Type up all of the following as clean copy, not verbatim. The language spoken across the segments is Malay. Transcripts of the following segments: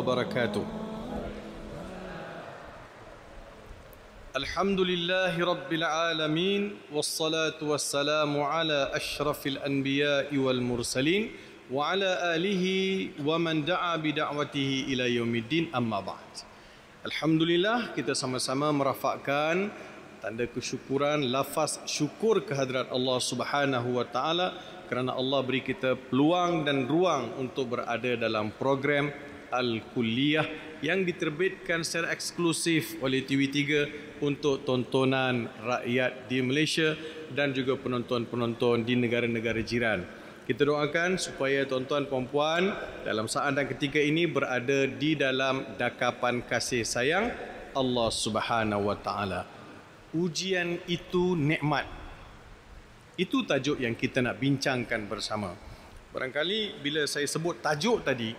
وبركاته. الحمد لله رب العالمين، والصلاة والسلام على أشرف الأنبياء والمرسلين وعلى آله ومن دعا بدعوته إلى يوم الدين. أما بعد. Alhamdulillah, kita sama-sama merafakkan tanda kesyukuran, lafaz syukur kehadrat Allah Subhanahu Wa Taala kerana Allah beri kita peluang dan ruang untuk berada dalam program Al-Kuliyyah yang diterbitkan secara eksklusif oleh TV3 untuk tontonan rakyat di Malaysia dan juga penonton-penonton di negara-negara jiran. Kita doakan supaya tuan-tuan perempuan dalam saat dan ketika ini berada di dalam dakapan kasih sayang Allah Subhanahu Wa Taala. Ujian itu nikmat. Itu tajuk yang kita nak bincangkan bersama. Barangkali bila saya sebut tajuk tadi,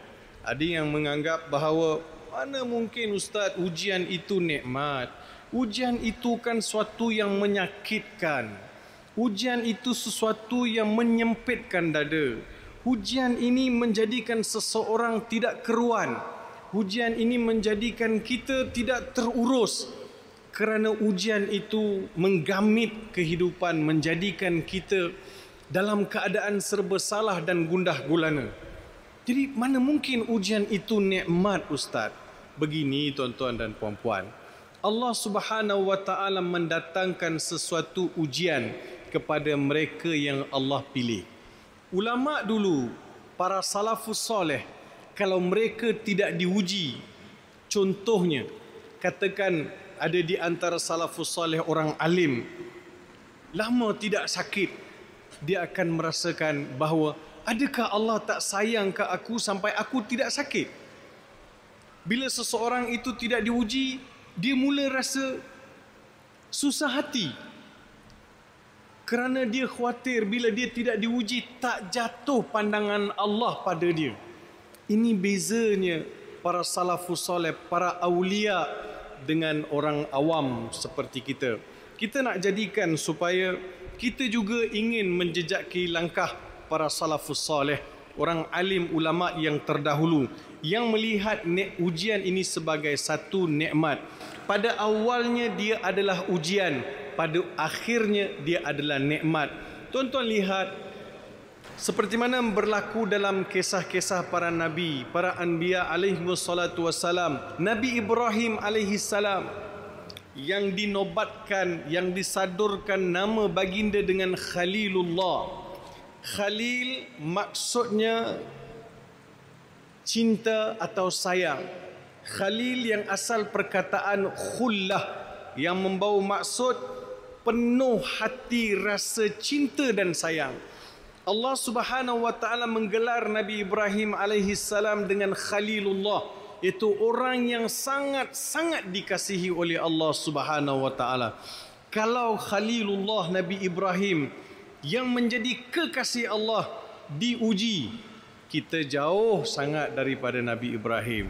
ada yang menganggap bahawa mana mungkin ustaz ujian itu nikmat. Ujian itu kan suatu yang menyakitkan. Ujian itu sesuatu yang menyempitkan dada. Ujian ini menjadikan seseorang tidak keruan. Ujian ini menjadikan kita tidak terurus. Kerana ujian itu menggamit kehidupan, menjadikan kita dalam keadaan serba salah dan gundah gulana. Jadi mana mungkin ujian itu nikmat ustaz? Begini tuan-tuan dan puan-puan, Allah Subhanahu Wa Taala mendatangkan sesuatu ujian kepada mereka yang Allah pilih. Ulama dulu, para salafus soleh, kalau mereka tidak diuji, contohnya, katakan ada di antara salafus soleh orang alim, lama tidak sakit, dia akan merasakan bahawa adakah Allah tak sayang ke aku sampai aku tidak sakit? Bila seseorang itu tidak diuji, dia mula rasa susah hati. Kerana dia khawatir bila dia tidak diuji, tak jatuh pandangan Allah pada dia. Ini bezanya para salafus soleh, para awliya dengan orang awam seperti kita. Kita nak jadikan supaya kita juga ingin menjejaki langkah para salafus soleh, orang alim ulama yang terdahulu, yang melihat ujian ini sebagai satu nikmat. Pada awalnya dia adalah ujian, pada akhirnya dia adalah nikmat. Tuan-tuan lihat seperti mana berlaku dalam kisah-kisah para nabi, para anbiya alaihi wassalatu wassalam. Nabi Ibrahim alaihi salam yang dinobatkan, yang disadurkan nama baginda dengan Khalilullah. Khalil maksudnya cinta atau sayang. Khalil yang asal perkataan khullah yang membawa maksud penuh hati rasa cinta dan sayang. Allah Subhanahu Wa Taala menggelar Nabi Ibrahim alaihi salam dengan Khalilullah, iaitu orang yang sangat-sangat dikasihi oleh Allah Subhanahu Wa Taala. Kalau Khalilullah Nabi Ibrahim yang menjadi kekasih Allah diuji, kita jauh sangat daripada Nabi Ibrahim.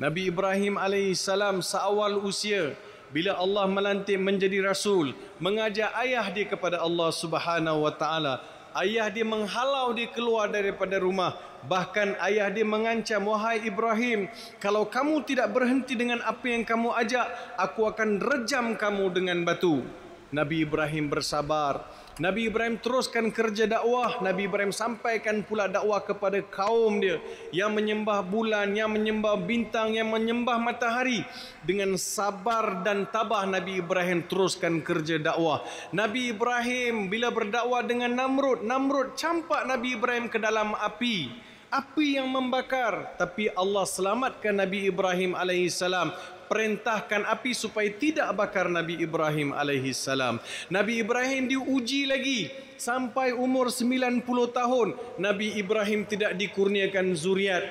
Nabi Ibrahim alaihi salam seawal usia, bila Allah melantik menjadi Rasul, mengajar ayah dia kepada Allah Subhanahu Wa Taala. Ayah dia menghalau dia keluar daripada rumah. Bahkan ayah dia mengancam, wahai Ibrahim, kalau kamu tidak berhenti dengan apa yang kamu ajak, aku akan rejam kamu dengan batu. Nabi Ibrahim bersabar. Nabi Ibrahim teruskan kerja dakwah. Nabi Ibrahim sampaikan pula dakwah kepada kaum dia yang menyembah bulan, yang menyembah bintang, yang menyembah matahari. Dengan sabar dan tabah Nabi Ibrahim teruskan kerja dakwah. Nabi Ibrahim bila berdakwah dengan Namrud, Namrud campak Nabi Ibrahim ke dalam api, api yang membakar. Tapi Allah selamatkan Nabi Ibrahim alaihi salam, perintahkan api supaya tidak bakar Nabi Ibrahim alaihi salam. Nabi Ibrahim diuji lagi sampai umur 90 tahun. Nabi Ibrahim tidak dikurniakan zuriat.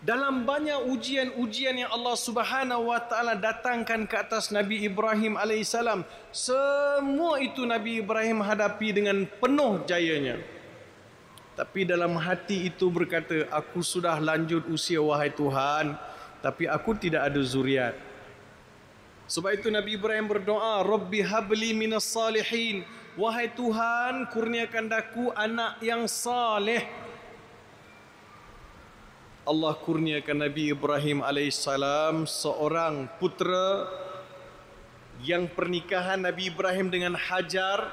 Dalam banyak ujian-ujian yang Allah Subhanahu Wa Taala datangkan ke atas Nabi Ibrahim alaihi salam, semua itu Nabi Ibrahim hadapi dengan penuh jayanya. Tapi dalam hati itu berkata, aku sudah lanjut usia wahai Tuhan, tapi aku tidak ada zuriat. Sebab itu Nabi Ibrahim berdoa, Rabbi habli minas salihin. Wahai Tuhan, kurniakan aku anak yang saleh. Allah kurniakan Nabi Ibrahim AS seorang putera yang pernikahan Nabi Ibrahim dengan Hajar,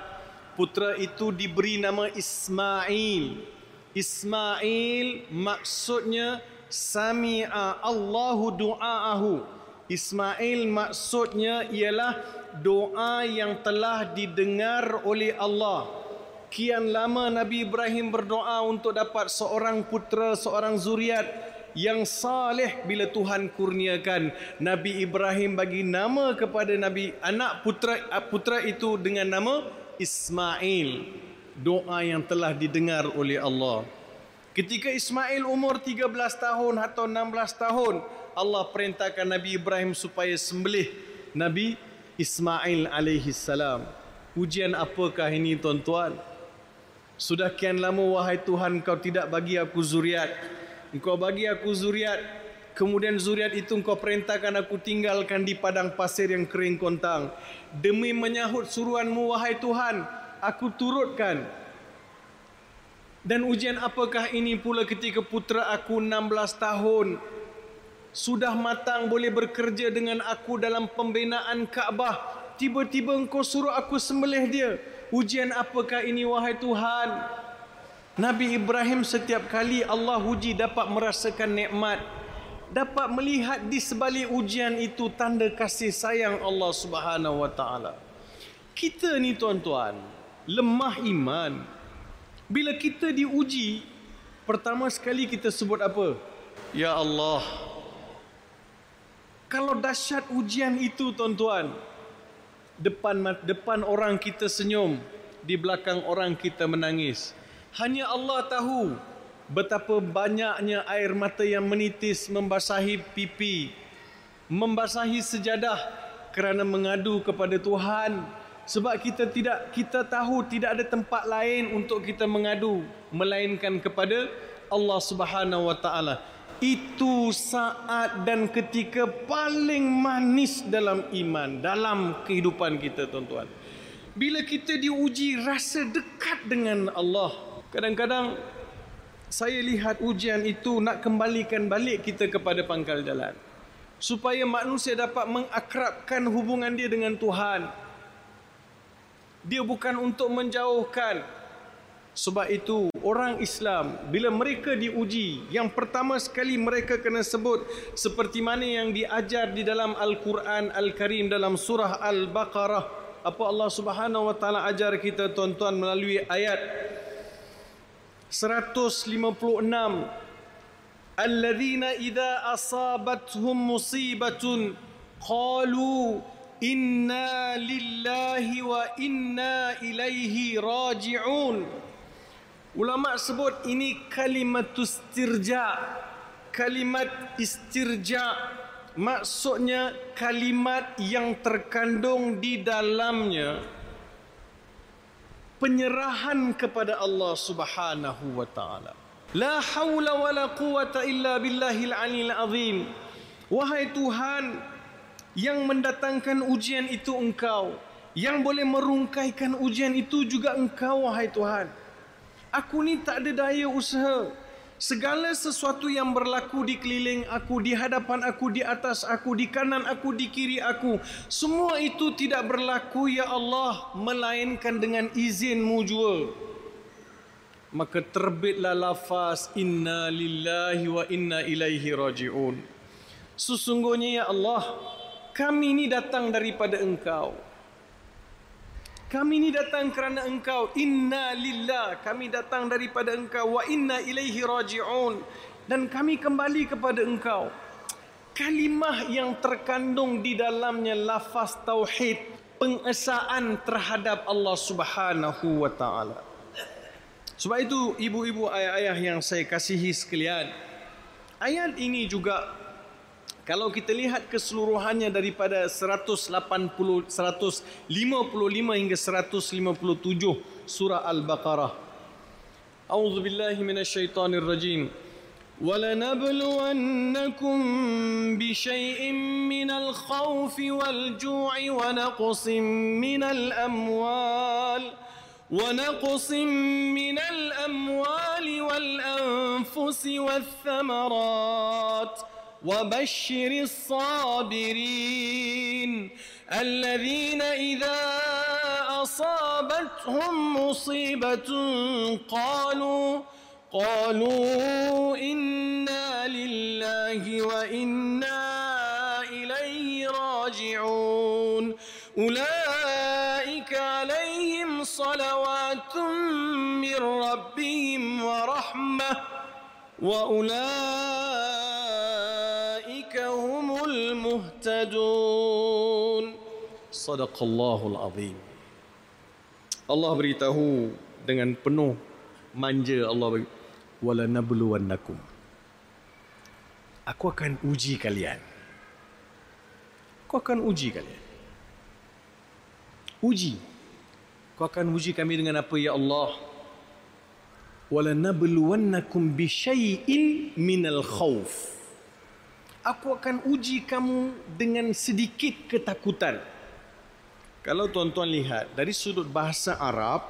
putera itu diberi nama Ismail. Ismail maksudnya sami'a Allahu du'aahu. Ismail maksudnya ialah doa yang telah didengar oleh Allah. Kian lama Nabi Ibrahim berdoa untuk dapat seorang putera, seorang zuriat yang saleh. Bila Tuhan kurniakan, Nabi Ibrahim bagi nama kepada anak putera itu dengan nama Ismail. Doa yang telah didengar oleh Allah. Ketika Ismail umur 13 tahun atau 16 tahun, Allah perintahkan Nabi Ibrahim supaya sembelih Nabi Ismail alaihissalam. Ujian apakah ini, tuan-tuan? Sudah kian lama, wahai Tuhan, Kau tidak bagi aku zuriat. Engkau bagi aku zuriat, kemudian zuriat itu Engkau perintahkan aku tinggalkan di padang pasir yang kering kontang. Demi menyahut suruhan-Mu, wahai Tuhan, aku turutkan. Dan ujian apakah ini pula ketika putera aku 16 tahun sudah matang, boleh bekerja dengan aku dalam pembinaan Kaabah, tiba-tiba Engkau suruh aku sembelih dia. Ujian apakah ini, wahai Tuhan? Nabi Ibrahim setiap kali Allah uji dapat merasakan nikmat, dapat melihat di sebalik ujian itu tanda kasih sayang Allah Subhanahu Wa Taala. Kita ni, tuan-tuan, lemah iman. Bila kita diuji, pertama sekali kita sebut apa? Ya Allah. Kalau dahsyat ujian itu, tuan-tuan, depan orang kita senyum, di belakang orang kita menangis. Hanya Allah tahu betapa banyaknya air mata yang menitis, membasahi pipi, membasahi sejadah kerana mengadu kepada Tuhan. Sebab kita tahu tidak ada tempat lain untuk kita mengadu melainkan kepada Allah Subhanahu Wa Taala. Itu saat dan ketika paling manis dalam iman, dalam kehidupan kita, tuan-tuan. Bila kita diuji rasa dekat dengan Allah. Kadang-kadang saya lihat ujian itu nak kembalikan balik kita kepada pangkal jalan, supaya manusia dapat mengakrabkan hubungan dia dengan Tuhan. Dia bukan untuk menjauhkan. Sebab itu orang Islam bila mereka diuji, yang pertama sekali mereka kena sebut seperti mana yang diajar di dalam Al-Quran Al-Karim dalam surah Al-Baqarah. Apa Allah Subhanahu Wa Taala ajar kita, tuan-tuan, melalui ayat 156, alladzina idza asabatuhum musibatun qalu inna lillahi wa inna ilaihi raji'un. Ulama sebut ini kalimat istirja, maksudnya kalimat yang terkandung di dalamnya penyerahan kepada Allah Subhanahu Wa Taala. La haula wa la quwata illa billahil alil azim. Wahai Tuhan, yang mendatangkan ujian itu Engkau, yang boleh merungkaikan ujian itu juga Engkau, wahai Tuhan. Aku ni tak ada daya usaha. Segala sesuatu yang berlaku di keliling aku, di hadapan aku, di atas aku, di kanan aku, di kiri aku, semua itu tidak berlaku, ya Allah, melainkan dengan izin-Mu jua. Maka terbitlah lafaz inna lillahi wa inna ilaihi raji'un. Sesungguhnya, ya Allah, kami ini datang daripada Engkau. Kami ini datang kerana Engkau. Inna lillah, kami datang daripada Engkau. Wa inna ilaihi raji'un, dan kami kembali kepada Engkau. Kalimah yang terkandung di dalamnya lafaz tauhid, pengesaan terhadap Allah Subhanahu Wa Taala. Sebab itu, ibu-ibu, ayah-ayah yang saya kasihi sekalian, ayat ini juga kalau kita lihat keseluruhannya daripada 155 hingga 157 surah Al-Baqarah. A'udzu billahi minasyaitonir rajim. Wa lanabluwannakum bi syai'in minal khawfi wal ju'i wa naqsin minal amwal ونقص من الأموال والأنفس والثمرات وبشر الصابرين الذين إذا أصابتهم مصيبة قالوا إنا لله وإنا إليه راجعون أولئك عليهم صلوات من ربهم ورحمة وأولئك هم المهتدون Sadaqallahul Azim. Allah beritahu dengan penuh manja, Allah beritahu, wala nabluwannakum, aku akan uji kalian. Aku akan uji kalian. Uji. Kau akan uji kami dengan apa, ya Allah? Wala nabluwannakum bi syai'in minal khauf, aku akan uji kamu dengan sedikit ketakutan. Kalau tuan-tuan lihat dari sudut bahasa Arab,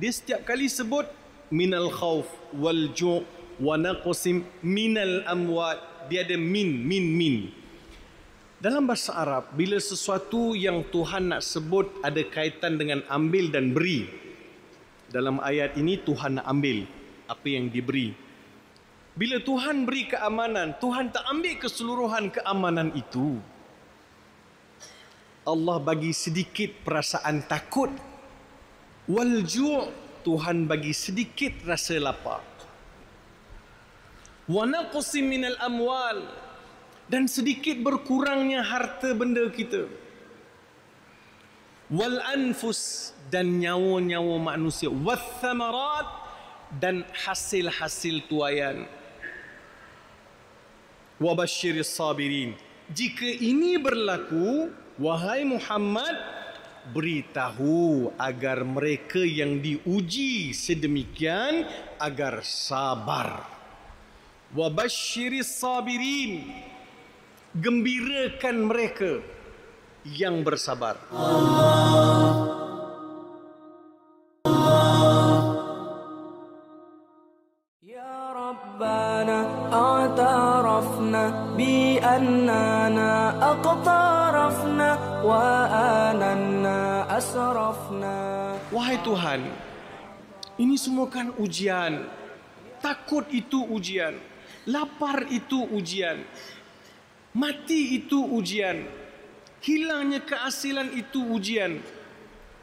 dia setiap kali sebut minal khauf wal ju' wa naqsim minal amwat, dia ada min. Dalam bahasa Arab, bila sesuatu yang Tuhan nak sebut ada kaitan dengan ambil dan beri, dalam ayat ini Tuhan nak ambil apa yang diberi. Bila Tuhan beri keamanan, Tuhan tak ambil keseluruhan keamanan itu. Allah bagi sedikit perasaan takut. Wal ju', Tuhan bagi sedikit rasa lapar. Wa naqsim minal amwal, dan sedikit berkurangnya harta benda kita. Wal anfus, dan nyawa-nyawa manusia. Wath thamarat, dan hasil-hasil tuaian. Wa basyiris sabirin, jika ini berlaku, wahai Muhammad, beritahu agar mereka yang diuji sedemikian agar sabar. Wa basyiris sabirin, gembirakan mereka yang bersabar. Ya Rabbana a'tarafna bi annana aqtarafna wa ananna asrafna. Wahai Tuhan, ini semua kan ujian. Takut itu ujian, lapar itu ujian, mati itu ujian, hilangnya keasilan itu ujian.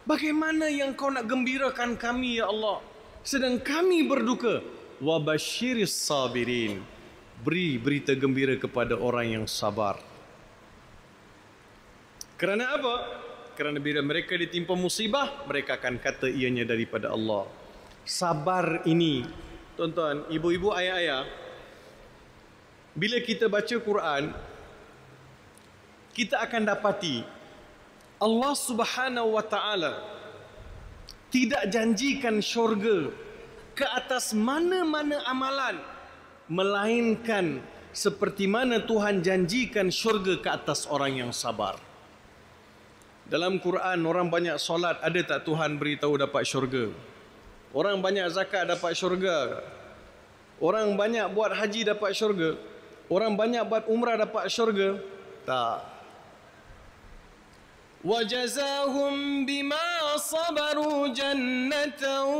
Bagaimana yang kau nak gembirakan kami, ya Allah, sedang kami berduka? Wa basyiris sabirin, beri berita gembira kepada orang yang sabar. Kerana apa? Kerana bila mereka ditimpa musibah, mereka akan kata ianya daripada Allah. Sabar ini, tuan-tuan, ibu-ibu, ayah-ayah, bila kita baca Quran, kita akan dapati Allah Subhanahu wa Ta'ala tidak janjikan syurga ke atas mana-mana amalan, melainkan seperti mana Tuhan janjikan syurga ke atas orang yang sabar. Dalam Quran, orang banyak solat, ada tak Tuhan beritahu dapat syurga? Orang banyak zakat, dapat syurga. Orang banyak buat haji, dapat syurga. Orang banyak buat umrah, dapat syurga. Tak. Wajazahum bima sabaru jannatan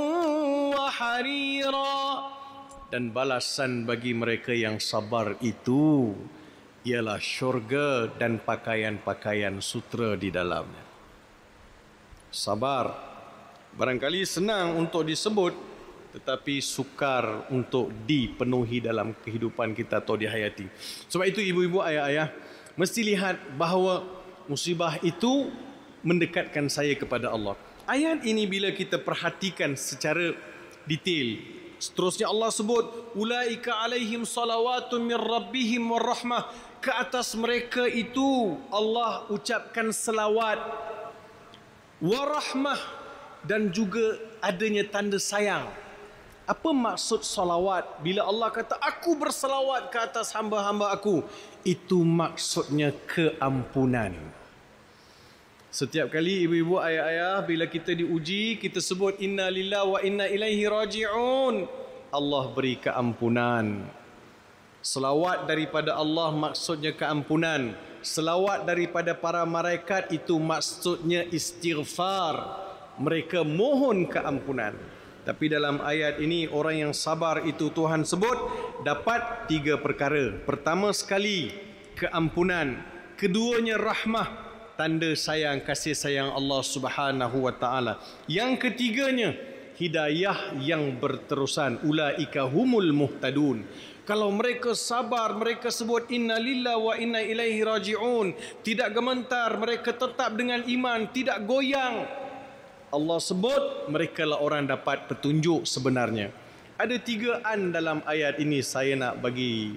wa harira, dan balasan bagi mereka yang sabar itu ialah syurga dan pakaian-pakaian sutra di dalamnya. Sabar barangkali senang untuk disebut, tetapi sukar untuk dipenuhi dalam kehidupan kita atau dihayati. Sebab itu ibu-ibu, ayah-ayah, mesti lihat bahawa musibah itu mendekatkan saya kepada Allah. Ayat ini bila kita perhatikan secara detail, seterusnya Allah sebut ulaika alaihim salawatun min rabbihim warahmah, ke atas mereka itu Allah ucapkan selawat, warahmah, dan juga adanya tanda sayang. Apa maksud salawat? Bila Allah kata aku bersalawat ke atas hamba-hamba aku, itu maksudnya keampunan. Setiap kali ibu-ibu, ayah-ayah, bila kita diuji, kita sebut inna lillahi wa inna ilaihi raji'un, Allah beri keampunan. Selawat daripada Allah maksudnya keampunan. Selawat daripada para malaikat itu maksudnya istighfar. Mereka mohon keampunan. Tapi dalam ayat ini, orang yang sabar itu Tuhan sebut dapat tiga perkara. Pertama sekali, keampunan. Keduanya rahmah, tanda sayang, kasih sayang Allah Subhanahu wa taala. Yang ketiganya, hidayah yang berterusan. Ulaika humul muhtadun. Kalau mereka sabar, mereka sebut inna lillahi wa inna ilaihi raji'un, tidak gementar, mereka tetap dengan iman, tidak goyang, Allah sebut mereka lah orang dapat petunjuk sebenarnya. Ada tiga an dalam ayat ini. Saya nak bagi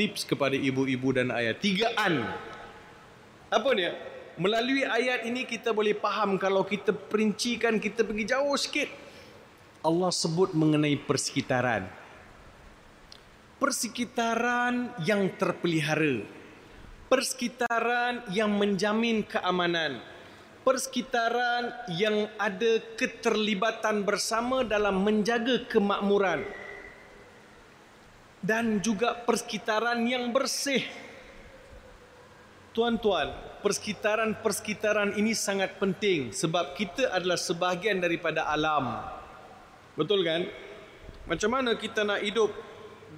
tips kepada ibu-ibu dan ayah. Tiga an. Apa dia? Melalui ayat ini kita boleh faham. Kalau kita perincikan, kita pergi jauh sikit, Allah sebut mengenai persekitaran. Persekitaran yang terpelihara, persekitaran yang menjamin keamanan, persekitaran yang ada keterlibatan bersama dalam menjaga kemakmuran, dan juga persekitaran yang bersih. Tuan-tuan, persekitaran-persekitaran ini sangat penting sebab kita adalah sebahagian daripada alam. Betul kan? Macam mana kita nak hidup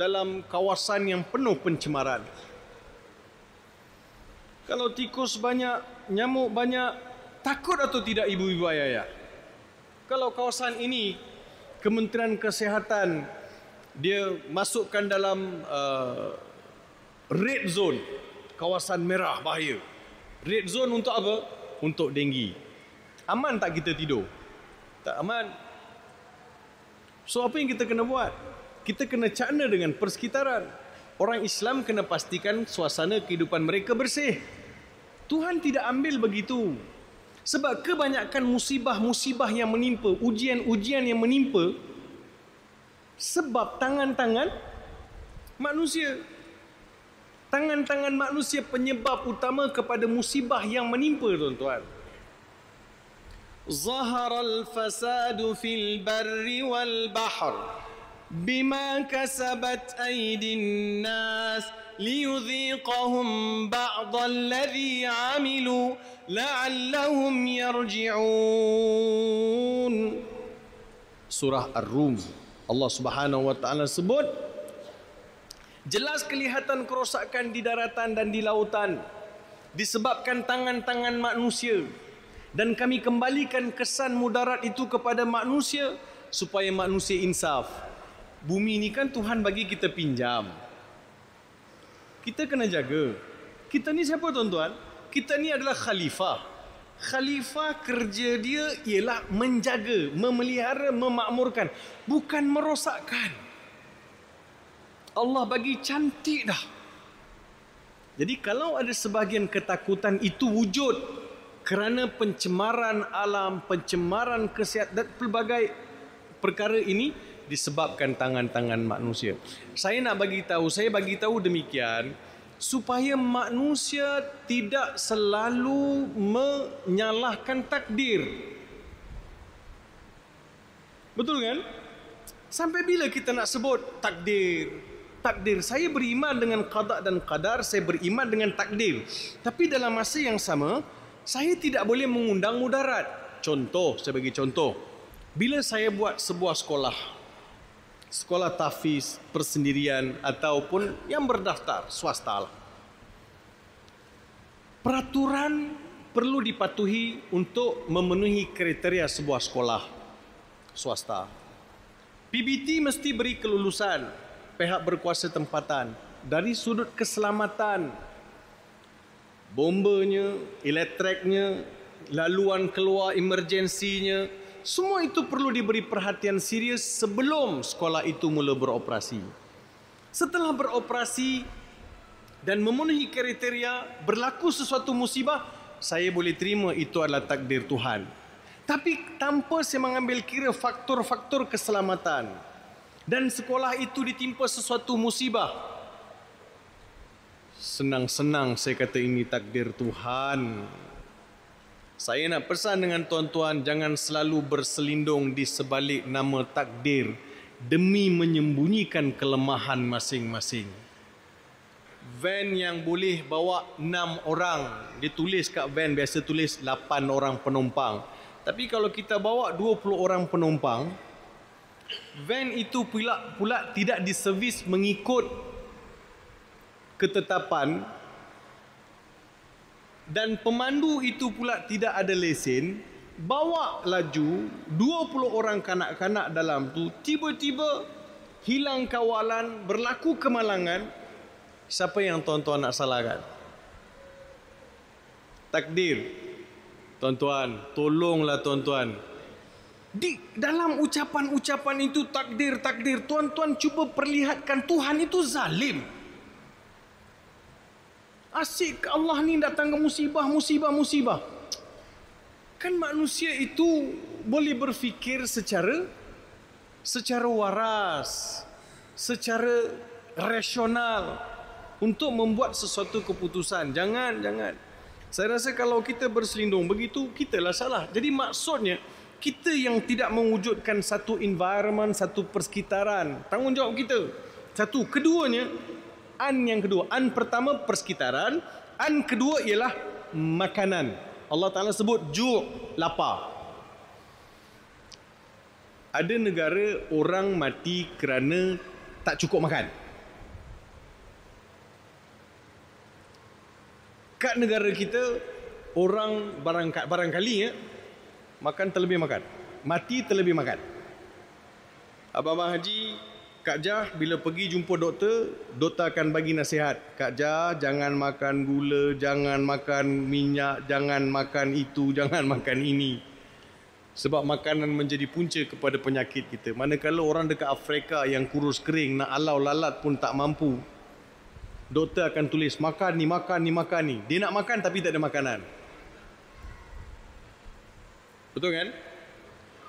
dalam kawasan yang penuh pencemaran? Kalau tikus banyak, nyamuk banyak, takut atau tidak ibu-ibu ayah-ayah? Kalau kawasan ini Kementerian Kesihatan dia masukkan dalam red zone, kawasan merah bahaya. Red zone untuk apa? Untuk denggi. Aman tak kita tidur? Tak aman. So apa yang kita kena buat? Kita kena cakna dengan persekitaran. Orang Islam kena pastikan suasana kehidupan mereka bersih. Tuhan tidak ambil begitu. Sebab kebanyakan musibah-musibah yang menimpa, ujian-ujian yang menimpa, sebab tangan-tangan manusia. Tangan-tangan manusia penyebab utama kepada musibah yang menimpa, tuan-tuan. Zaharal fasadu fil barri wal bahr bima kasabat aydin nas liyudhiqahum ba'dalladhi 'amilu la'allahum yarji'un. Surah Ar-Rum, Allah Subhanahu wa taala sebut jelas kelihatan kerosakan di daratan dan di lautan disebabkan tangan-tangan manusia, dan kami kembalikan kesan mudarat itu kepada manusia supaya manusia insaf. Bumi ini kan Tuhan bagi kita pinjam. Kita kena jaga. Kita ni siapa, tuan-tuan? Kita ni adalah khalifah. Khalifah kerja dia ialah menjaga, memelihara, memakmurkan, bukan merosakkan. Allah bagi cantik dah. Jadi kalau ada sebahagian ketakutan itu wujud kerana pencemaran alam, pencemaran kesihatan dan pelbagai perkara ini disebabkan tangan-tangan manusia. Saya nak bagi tahu, saya bagi tahu demikian supaya manusia tidak selalu menyalahkan takdir. Betul kan? Sampai bila kita nak sebut takdir? Takdir, saya beriman dengan qada dan qadar, saya beriman dengan takdir. Tapi dalam masa yang sama, saya tidak boleh mengundang mudarat. Contoh, saya bagi contoh. Bila saya buat sebuah sekolah, sekolah tahfiz, persendirian ataupun yang berdaftar, swasta lah, peraturan perlu dipatuhi untuk memenuhi kriteria sebuah sekolah swasta. PBT mesti beri kelulusan pihak berkuasa tempatan dari sudut keselamatan, bombanya, elektriknya, laluan keluar emergensinya, semua itu perlu diberi perhatian serius sebelum sekolah itu mula beroperasi. Setelah beroperasi dan memenuhi kriteria, berlaku sesuatu musibah, saya boleh terima itu adalah takdir Tuhan, tapi tanpa saya mengambil kira faktor-faktor keselamatan. Dan sekolah itu ditimpa sesuatu musibah, senang-senang saya kata ini takdir Tuhan. Saya nak pesan dengan tuan-tuan, jangan selalu berselindung di sebalik nama takdir demi menyembunyikan kelemahan masing-masing. Van yang boleh bawa 6 orang, ditulis kat van biasa tulis 8 orang penumpang. Tapi kalau kita bawa 20 orang penumpang, van itu pula tidak diservis mengikut ketetapan, dan pemandu itu pula tidak ada lesen, bawa laju 20 orang kanak-kanak dalam tu, tiba-tiba hilang kawalan, berlaku kemalangan. Siapa yang tuan-tuan nak salahkan? Takdir. Tuan-tuan, tolonglah tuan-tuan. Di dalam ucapan-ucapan itu takdir-takdir, tuan-tuan cuba perlihatkan Tuhan itu zalim. Asyik Allah ni datang ke musibah-musibah-musibah. Kan manusia itu boleh berfikir secara waras, secara rasional untuk membuat sesuatu keputusan. Jangan. Saya rasa kalau kita berselindung begitu, kitalah salah. Jadi maksudnya, kita yang tidak mewujudkan satu environment, satu persekitaran. Tanggungjawab kita. Satu. Keduanya, yang kedua. Pertama, persekitaran. Kedua ialah makanan. Allah Ta'ala sebut ju', lapar. Ada negara orang mati kerana tak cukup makan. Kat negara kita, orang barangkali ya, makan. Mati terlebih makan. Abang Haji, Kak Jah bila pergi jumpa doktor akan bagi nasihat. Kak Jah, jangan makan gula, jangan makan minyak, jangan makan itu, jangan makan ini. Sebab makanan menjadi punca kepada penyakit kita. Manakala orang dekat Afrika yang kurus kering, nak alau lalat pun tak mampu. Doktor akan tulis, makan ni. Dia nak makan tapi tak ada makanan. Betul kan?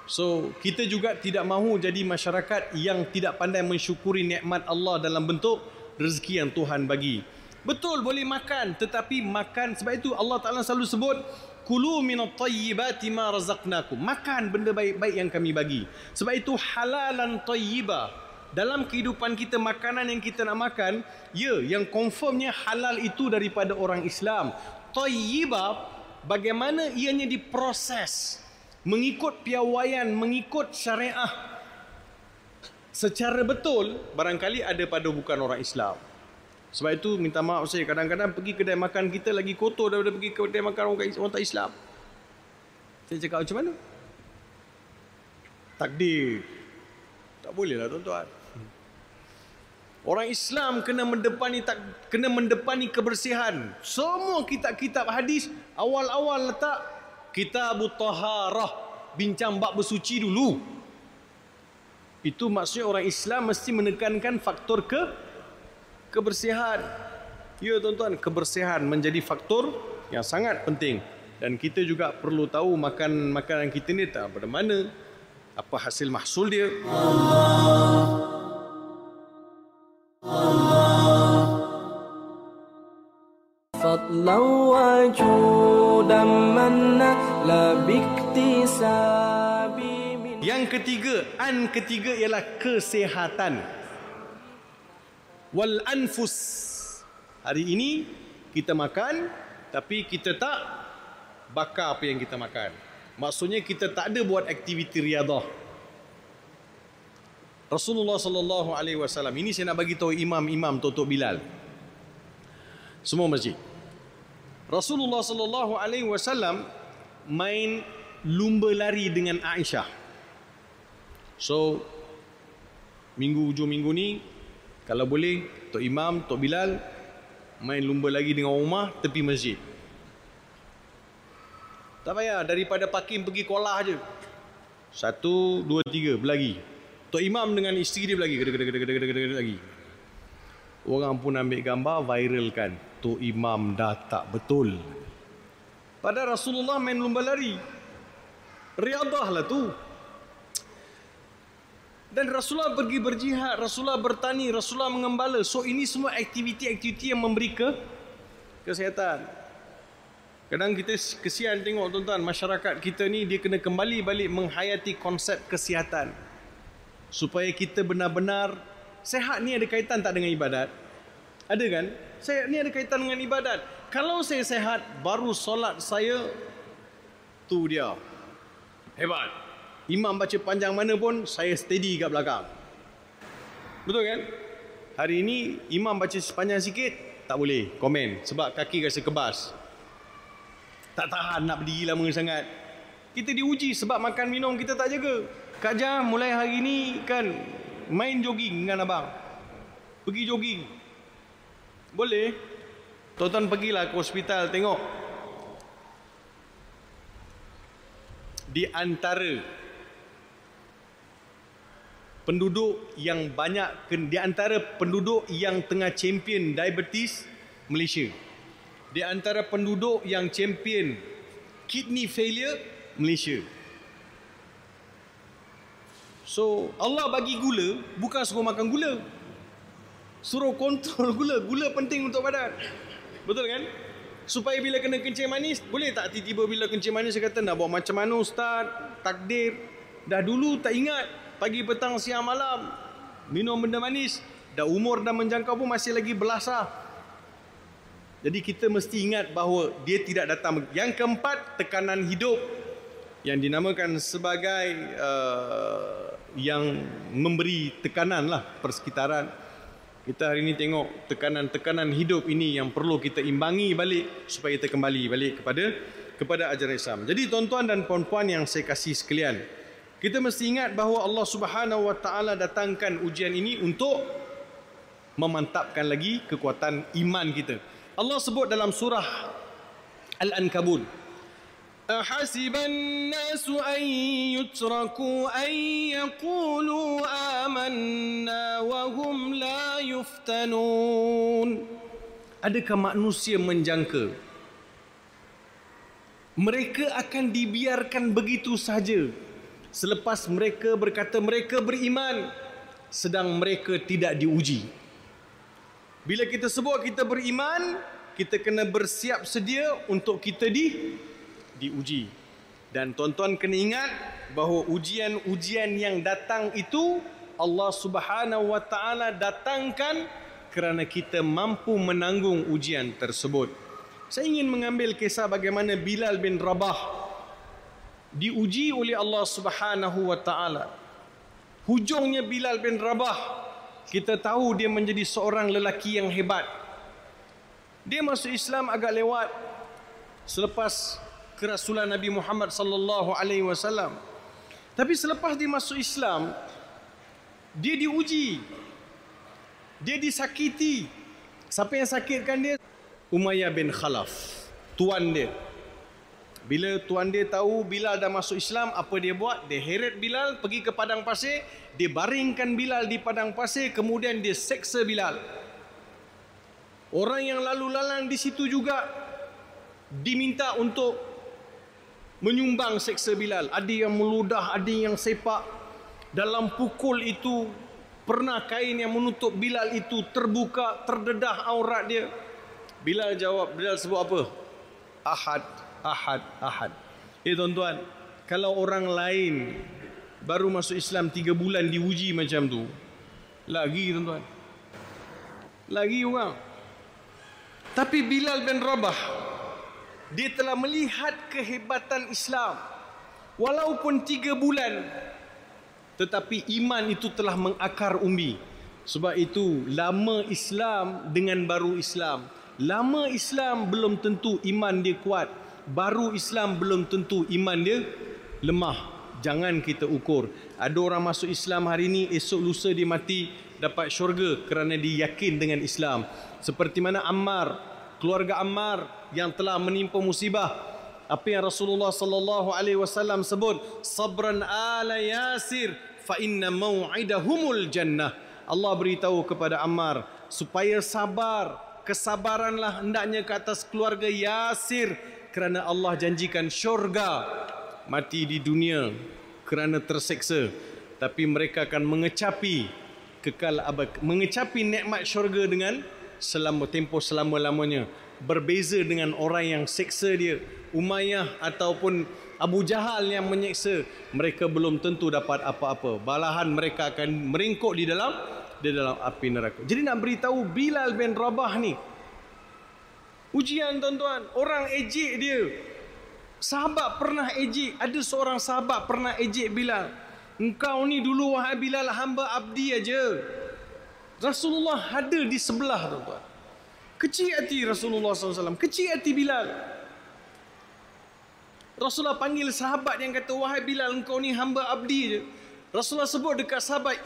So, kita juga tidak mahu jadi masyarakat yang tidak pandai mensyukuri nikmat Allah dalam bentuk rezeki yang Tuhan bagi. Betul, boleh makan, tetapi makan, sebab itu Allah Ta'ala selalu sebut, Kulu minat tayyibati ma razaqnakum. Makan benda baik-baik yang kami bagi. Sebab itu halalan tayyibah. Dalam kehidupan kita, makanan yang kita nak makan, ya, yang confirmnya halal itu daripada orang Islam. Tayyibah, bagaimana ianya diproses mengikut piawaian, mengikut syariah secara betul, barangkali ada pada bukan orang Islam. Sebab itu minta maaf saya, kadang-kadang pergi kedai makan kita lagi kotor daripada pergi kedai makan orang tak Islam. Saya cakap macam mana? Takdir. Tak boleh lah tuan-tuan. Orang Islam kena mendepani kebersihan. Semua kitab-kitab hadis awal-awal letak Kitabut Taharah, bincang bab bersuci dulu. Itu maksudnya orang Islam mesti menekankan faktor kebersihan. Ya tuan-tuan, kebersihan menjadi faktor yang sangat penting. Dan kita juga perlu tahu makanan kita ni tak pada mana, apa hasil mahsul dia. Yang ketiga, ialah kesihatan. Wal anfus. Hari ini kita makan tapi kita tak bakar apa yang kita makan. Maksudnya kita tak ada buat aktiviti riadah. Rasulullah sallallahu alaihi wasallam, ini saya nak bagi tahu imam-imam, Tok Bilal, semua masjid. Rasulullah sallallahu alaihi wasallam main lumba lari dengan Aisyah. So hujung minggu ni kalau boleh Tok Imam, Tok Bilal main lumba lari dengan rumah tepi masjid. Tak payah daripada parking pergi kolah je. 1, 2, 3 berlari. Tok Imam dengan isteri dia berlari, gede lagi. Orang pun ambil gambar, viralkan. Tok Imam dah tak betul. Pada Rasulullah main lumba lari. Riadah lah tu. Dan Rasulullah pergi berjihad, Rasulullah bertani, Rasulullah mengembala. So ini semua aktiviti-aktiviti yang memberi kesihatan. Kadang kita kesian tengok tuan-tuan, masyarakat kita ni dia kena kembali balik menghayati konsep kesihatan. Supaya kita benar-benar sehat ni ada kaitan tak dengan ibadat? Ada kan? Sehat ni ada kaitan dengan ibadat. Kalau saya sehat, baru solat saya tu dia. Hebat. Imam baca panjang mana pun, saya steady kat belakang. Betul kan? Hari ini imam baca panjang sikit, tak boleh komen sebab kaki rasa kebas. Tak tahan nak berdiri lama sangat. Kita diuji sebab makan minum kita tak jaga. Kajar mulai hari ni kan main jogging dengan abang. Pergi jogging. Boleh. Tuan-tuan pergilah ke hospital tengok. Di antara penduduk yang banyak, di antara penduduk yang tengah champion diabetes Malaysia. Di antara penduduk yang champion kidney failure Malaysia. So Allah bagi gula, bukan suruh makan gula. Suruh kontrol gula. Gula penting untuk badan. Betul kan? Supaya bila kena kencing manis, boleh tak tiba-tiba bila kencing manis saya kata nak buat macam mana ustaz? Takdir. Dah dulu tak ingat, pagi petang siang malam minum benda manis. Dah umur dah menjangkau pun masih lagi belasah. Jadi kita mesti ingat bahawa dia tidak datang. Yang keempat, tekanan hidup yang dinamakan sebagai yang memberi tekanan lah persekitaran. Kita hari ini tengok tekanan-tekanan hidup ini yang perlu kita imbangi balik supaya kita kembali balik kepada ajaran Islam. Jadi tuan-tuan dan puan-puan yang saya kasih sekalian, kita mesti ingat bahawa Allah Subhanahu Wa Taala datangkan ujian ini untuk memantapkan lagi kekuatan iman kita. Allah sebut dalam surah Al-Ankabut, ahasiban nasu an yutraku an yaqulu amanna wa hum la yuftanun. Adakah manusia menjangka mereka akan dibiarkan begitu saja selepas mereka berkata mereka beriman sedang mereka tidak diuji? Bila kita sebut kita beriman, kita kena bersiap sedia untuk kita diuji. Dan tuan-tuan kena ingat bahawa ujian-ujian yang datang itu Allah Subhanahu Wa Taala datangkan kerana kita mampu menanggung ujian tersebut. Saya ingin mengambil kisah bagaimana Bilal bin Rabah diuji oleh Allah Subhanahu Wa Taala. Hujungnya Bilal bin Rabah, kita tahu dia menjadi seorang lelaki yang hebat. Dia masuk Islam agak lewat selepas kerasulan Nabi Muhammad sallallahu alaihi wasallam. Tapi selepas dia masuk Islam, dia diuji. Dia disakiti. Siapa yang sakitkan dia? Umayyah bin Khalaf, tuan dia. Bila tuan dia tahu Bilal dah masuk Islam, apa dia buat? Dia heret Bilal pergi ke padang pasir, dia baringkan Bilal di padang pasir, kemudian dia seksa Bilal. Orang yang lalu lalang di situ juga diminta untuk menyumbang seksa Bilal. Ada yang meludah, ada yang sepak. Dalam pukul itu, pernah kain yang menutup Bilal itu terbuka, terdedah aurat dia. Bilal jawab, Bilal sebut apa? Ahad. Ahad, ahad. Tuan-tuan, kalau orang lain baru masuk Islam 3 bulan diuji macam tu, lagi tuan-tuan, lagi orang. Tapi Bilal bin Rabah, dia telah melihat kehebatan Islam. Walaupun 3 bulan, tetapi iman itu telah mengakar umbi. Sebab itu, lama Islam dengan baru Islam. Lama Islam belum tentu iman dia kuat. Baru Islam belum tentu iman dia lemah. Jangan kita ukur. Ada orang masuk Islam hari ini, esok lusa dia mati dapat syurga kerana dia yakin dengan Islam. Seperti mana Ammar, keluarga Ammar yang telah menimpa musibah. Apa yang Rasulullah sallallahu alaihi wasallam sebut, sabran ala Yasir fa inna mau'idahumul jannah. Allah beritahu kepada Ammar supaya sabar. Kesabaranlah hendaknya ke atas keluarga Yasir, kerana Allah janjikan syurga. Mati di dunia kerana terseksa, tapi mereka akan mengecapi kekal abad, mengecapi nikmat syurga dengan selama tempoh selama-lamanya. berbeza dengan orang yang seksa dia, Umayyah ataupun Abu Jahal yang menyeksa, mereka belum tentu dapat apa-apa. Balahan mereka akan meringkuk di dalam api neraka. Jadi nak beritahu Bilal bin Rabah ni ujian, tuan-tuan. Orang ejek dia. Sahabat pernah ejek. Ada seorang sahabat pernah ejek Bilal. Engkau ni dulu wahai Bilal hamba abdi aja. Rasulullah ada di sebelah, tuan-tuan. Kecil hati Rasulullah SAW. Kecil hati Bilal. Rasulullah panggil sahabat yang kata, wahai Bilal engkau ni hamba abdi aja. Rasulullah sebut dekat sahabat,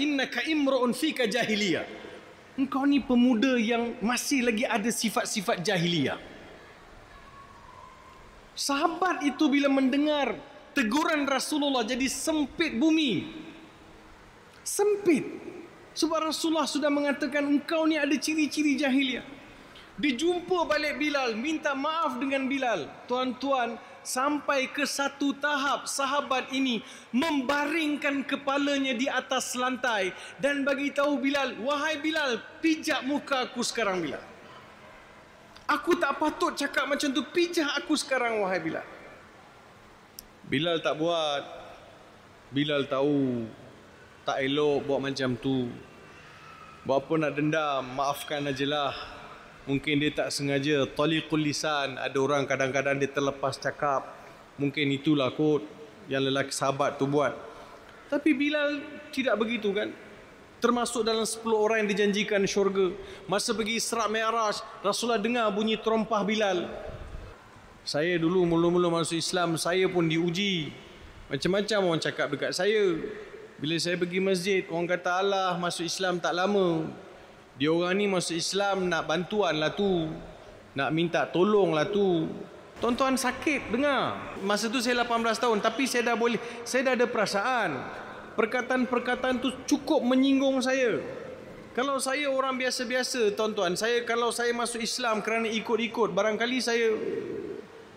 innaka imru'un fika jahiliyah. Engkau ni pemuda yang masih lagi ada sifat-sifat jahiliyah. Sahabat itu bila mendengar teguran Rasulullah jadi sempit bumi. Sempit. Sebab Rasulullah sudah mengatakan engkau ni ada ciri-ciri jahiliyah. Dijumpa balik Bilal, minta maaf dengan Bilal. Tuan-tuan, sampai ke satu tahap sahabat ini membaringkan kepalanya di atas lantai dan bagi tahu Bilal, wahai Bilal, pijak muka aku sekarang Bilal. Aku tak patut cakap macam tu, pijak aku sekarang wahai Bilal. Bilal tak buat. Bilal tahu tak elok buat macam tu. Buat apa nak dendam, maafkan ajalah. Mungkin dia tak sengaja, taliqul lisan. Ada orang kadang-kadang dia terlepas cakap. Mungkin itulah kot yang lelaki sahabat tu buat. Tapi Bilal tidak begitu kan. Termasuk dalam 10 orang yang dijanjikan syurga. Masa pergi Isra Mi'raj, Rasulullah dengar bunyi terompah Bilal. Saya dulu mula-mula masuk Islam, saya pun diuji. Macam-macam orang cakap dekat saya. Bila saya pergi masjid, orang kata alah masuk Islam tak lama. Dia orang ni masuk Islam nak bantuan lah tu. Nak minta tolong lah tu. Tuan-tuan sakit dengar. Masa tu saya 18 tahun. Tapi saya dah boleh. Saya dah ada perasaan. Perkataan-perkataan tu cukup menyinggung saya. Kalau saya orang biasa-biasa tuan-tuan. Kalau saya masuk Islam kerana ikut-ikut. Barangkali saya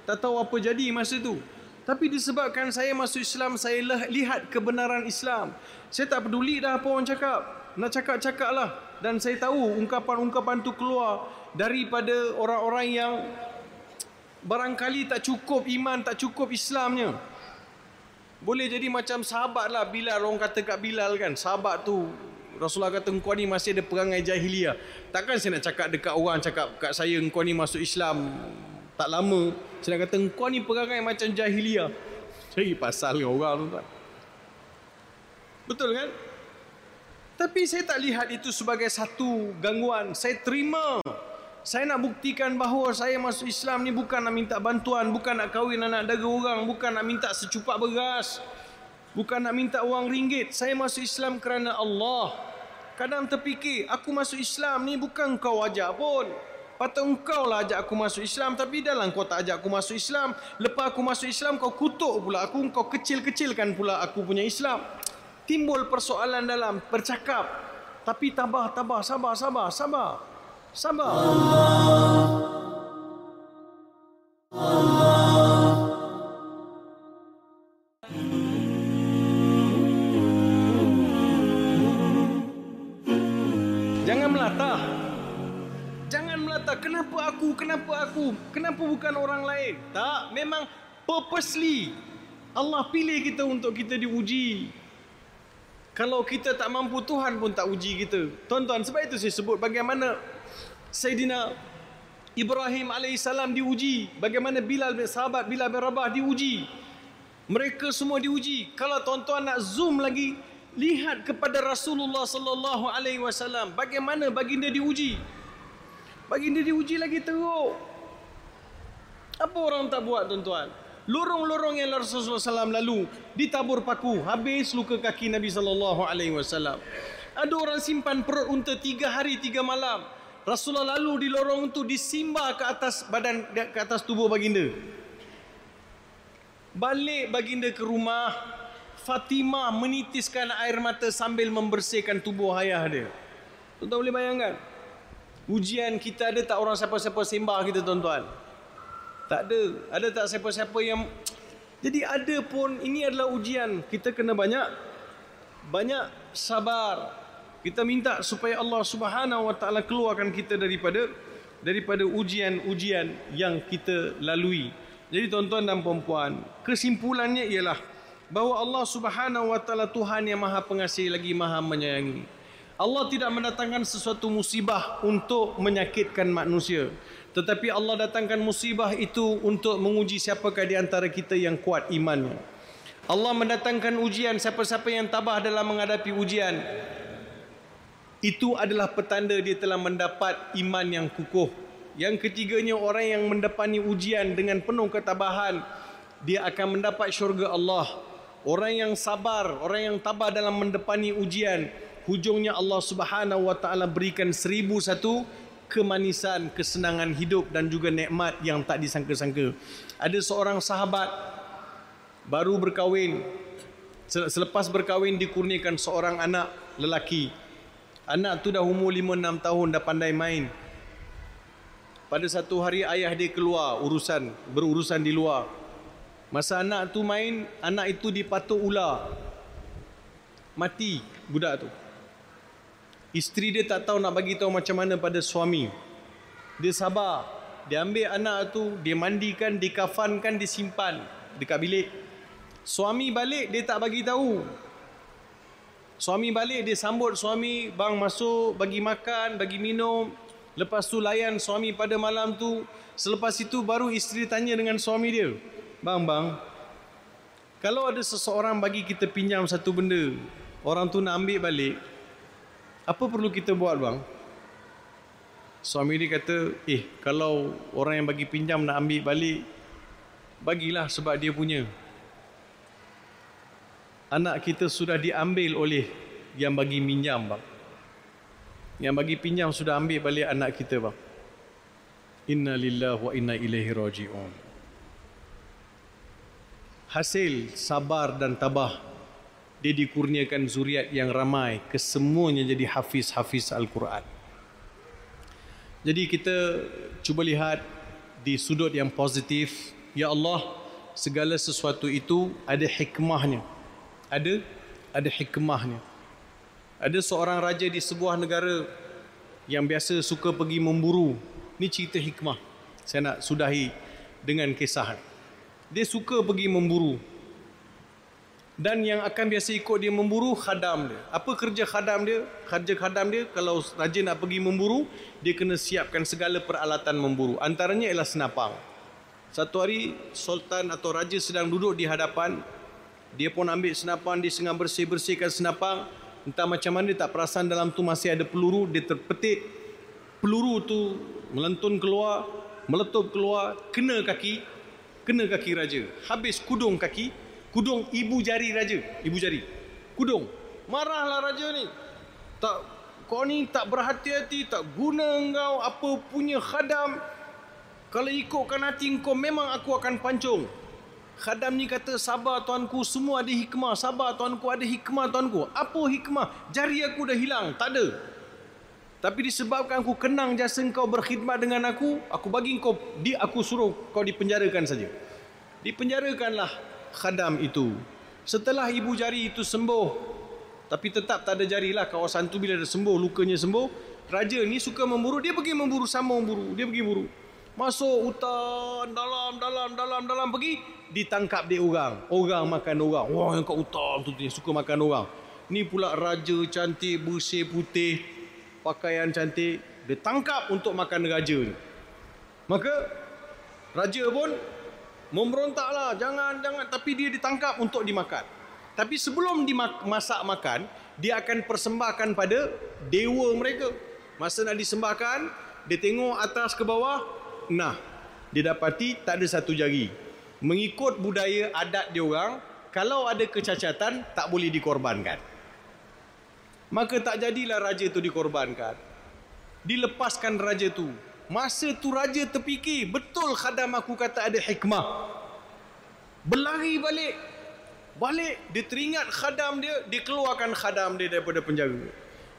tak tahu apa jadi masa tu. Tapi disebabkan saya masuk Islam. Saya lihat kebenaran Islam. Saya tak peduli dah apa orang cakap. Nak cakap-cakap lah. Dan saya tahu ungkapan-ungkapan tu keluar daripada orang-orang yang barangkali tak cukup iman, tak cukup Islamnya. Boleh jadi macam sahabat lah Bilal. Orang kata kat Bilal kan, sahabat tu Rasulullah kata engkau ni masih ada perangai jahiliah. Takkan saya nak cakap dekat orang, cakap kat saya engkau ni masuk Islam tak lama. Saya nak kata engkau ni perangai macam jahiliah. Cari pasal dengan orang tu kan. Betul kan? Tapi saya tak lihat itu sebagai satu gangguan. Saya terima. Saya nak buktikan bahawa saya masuk Islam ni bukan nak minta bantuan. Bukan nak kahwin anak dara orang. Bukan nak minta secupak beras. Bukan nak minta wang ringgit. Saya masuk Islam kerana Allah. Kadang terfikir, aku masuk Islam ni bukan kau ajak pun. Patut engkau lah ajak aku masuk Islam. Tapi dah lah kau tak ajak aku masuk Islam. Lepas aku masuk Islam, kau kutuk pula aku. Kau kecil-kecilkan pula aku punya Islam. Timbul persoalan dalam bercakap. Tapi tabah, sabar. Jangan melatah. Kenapa aku? Kenapa bukan orang lain? Tak, memang purposely Allah pilih kita untuk kita diuji. Kalau kita tak mampu, Tuhan pun tak uji kita. Tuan-tuan, sebab itu saya sebut bagaimana Sayyidina Ibrahim AS diuji. Bagaimana Bilal bin sahabat Bilal bin Rabah diuji. Mereka semua diuji. Kalau tuan-tuan nak zoom lagi, lihat kepada Rasulullah SAW. Bagaimana baginda diuji. Baginda diuji lagi teruk. Apa orang tak buat tuan-tuan? Lorong-lorong yang Rasulullah SAW lalu ditabur paku, habis luka kaki Nabi SAW. Ada orang simpan perut unta 3 hari 3 malam. Rasulullah lalu di lorong itu disimba ke atas badan, ke atas tubuh baginda. Balik baginda ke rumah, Fatimah menitiskan air mata sambil membersihkan tubuh ayah dia. Tuan-tuan boleh bayangkan? Ujian kita ada tak orang siapa-siapa sembah kita tuan-tuan? Tak ada. Ada tak siapa-siapa yang... Jadi ada pun, ini adalah ujian. Kita kena banyak sabar. Kita minta supaya Allah Subhanahu Wa Ta'ala keluarkan kita daripada daripada ujian-ujian yang kita lalui. Jadi tuan-tuan dan puan-puan, kesimpulannya ialah bahawa Allah Subhanahu wa taala Tuhan yang Maha Pengasih lagi Maha Menyayangi. Allah tidak mendatangkan sesuatu musibah untuk menyakitkan manusia, tetapi Allah datangkan musibah itu untuk menguji siapakah di antara kita yang kuat imannya. Allah mendatangkan ujian, siapa-siapa yang tabah dalam menghadapi ujian, itu adalah petanda dia telah mendapat iman yang kukuh. Yang ketiganya, orang yang mendapati ujian dengan penuh ketabahan, dia akan mendapat syurga Allah. Orang yang sabar, orang yang tabah dalam mendepani ujian, hujungnya Allah Subhanahu wa taala berikan 1001 kemanisan, kesenangan hidup dan juga nikmat yang tak disangka-sangka. Ada seorang sahabat baru berkahwin. Selepas berkahwin dikurniakan seorang anak lelaki. Anak tu dah umur 5-6 tahun, dah pandai main. Pada satu hari ayah dia keluar berurusan di luar. Masa anak tu main, anak itu dipatuk ular. Mati budak tu. Isteri dia tak tahu nak bagi tahu macam mana pada suami. Dia sabar. Dia ambil anak tu, dia mandikan, dikafankan, disimpan dekat bilik. Suami balik, dia tak bagi tahu. Suami balik, dia sambut suami, bang masuk, bagi makan, bagi minum. Lepas tu layan suami pada malam tu. Selepas itu baru isteri tanya dengan suami dia, Bang, kalau ada seseorang bagi kita pinjam satu benda, orang tu nak ambil balik, apa perlu kita buat bang? Suami dia kata, kalau orang yang bagi pinjam nak ambil balik, bagilah sebab dia punya. Anak kita sudah diambil oleh yang bagi pinjam bang. Yang bagi pinjam sudah ambil balik anak kita bang. Inna lillahi wa inna ilaihi raji'un. Hasil sabar dan tabah, dia dikurniakan zuriat yang ramai, kesemuanya jadi hafiz-hafiz Al-Quran. Jadi kita cuba lihat di sudut yang positif. Ya Allah, segala sesuatu itu ada hikmahnya. Ada hikmahnya. Ada seorang raja di sebuah negara yang biasa suka pergi memburu. Ini cerita hikmah. Saya nak sudahi dengan kisahan. Dia suka pergi memburu. Dan yang akan biasa ikut dia memburu, khadam dia. Apa kerja khadam dia? Kerja khadam dia, kalau raja nak pergi memburu, dia kena siapkan segala peralatan memburu. Antaranya ialah senapang. Satu hari, sultan atau raja sedang duduk di hadapan. Dia pun ambil senapang, dia sedang bersih-bersihkan senapang. Entah macam mana dia tak perasan dalam tu masih ada peluru. Dia terpetik. Peluru tu melentun keluar, meletup keluar, kena kaki raja. Habis kudung ibu jari raja. Ibu jari. Kudung. Marahlah raja ni. Kau ni tak berhati-hati, tak guna engkau apa punya khadam. Kalau ikutkan hati engkau, memang aku akan pancung. Khadam ni kata, sabar tuanku, semua ada hikmah. Sabar tuanku, ada hikmah tuanku. Apa hikmah? Jari aku dah hilang, tak ada. Tapi disebabkan aku kenang jasa engkau berkhidmat dengan aku, aku bagi engkau, aku suruh kau dipenjarakan saja. Dipenjarakanlah khadam itu. Setelah ibu jari itu sembuh, tapi tetap tak ada jarilah kawasan tu. Bila dah sembuh, lukanya sembuh, raja ni suka memburu, dia pergi memburu, sama memburu. Dia pergi buru. Masuk hutan, dalam pergi, ditangkap dia orang. Orang makan orang. Wah, yang kat hutan tu suka makan orang. Ni pula raja cantik, bersih putih, pakaian cantik, ditangkap untuk makan raja ni. Maka raja pun memberontaklah, jangan, tapi dia ditangkap untuk dimakan. Tapi sebelum dimasak makan, dia akan persembahkan pada dewa mereka. Masa nak disembahkan, dia tengok atas ke bawah, nah, dia dapati tak ada satu jari. Mengikut budaya adat diorang, kalau ada kecacatan tak boleh dikorbankan. Maka tak jadilah raja itu dikorbankan. Dilepaskan raja tu. Masa tu raja terfikir, betul khadam aku kata ada hikmah. Berlari balik. Dia teringat khadam dia. Dia keluarkan khadam dia daripada penjara.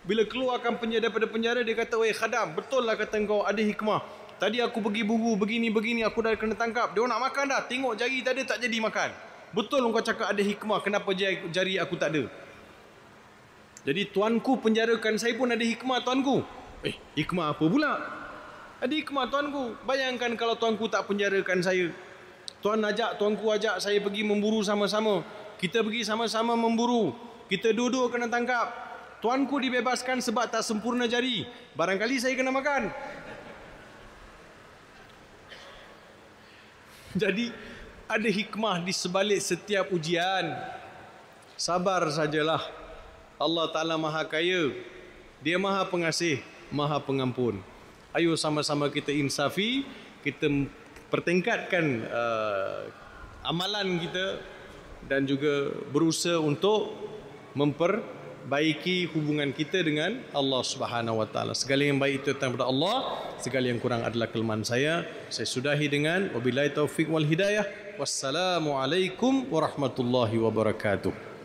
Bila keluarkan daripada penjara, dia kata, weh khadam, betul lah kata engkau, ada hikmah. Tadi aku pergi buru, begini, aku dah kena tangkap. Dia nak makan dah, tengok jari tadi tak jadi makan. Betul engkau cakap ada hikmah, kenapa jari aku tak ada? Jadi tuanku penjarakan saya pun ada hikmah tuanku. Hikmah apa pula? Hikmah tuanku, bayangkan kalau tuanku tak penjarakan saya. Tuan ajak, tuanku ajak saya pergi memburu sama-sama. Kita pergi sama-sama memburu. Kita duduk kena tangkap. Tuanku dibebaskan sebab tak sempurna jari. Barangkali saya kena makan. Jadi ada hikmah di sebalik setiap ujian. Sabar sajalah. Allah Ta'ala Maha Kaya. Dia Maha Pengasih, Maha Pengampun. Ayo sama-sama kita insafi, kita pertingkatkan amalan kita dan juga berusaha untuk memperbaiki hubungan kita dengan Allah Subhanahu Wa Taala. Segala yang baik itu datang daripada Allah, segala yang kurang adalah kelemahan saya. Saya sudahi dengan wabillahi taufiq wal hidayah. Wassalamualaikum warahmatullahi wabarakatuh.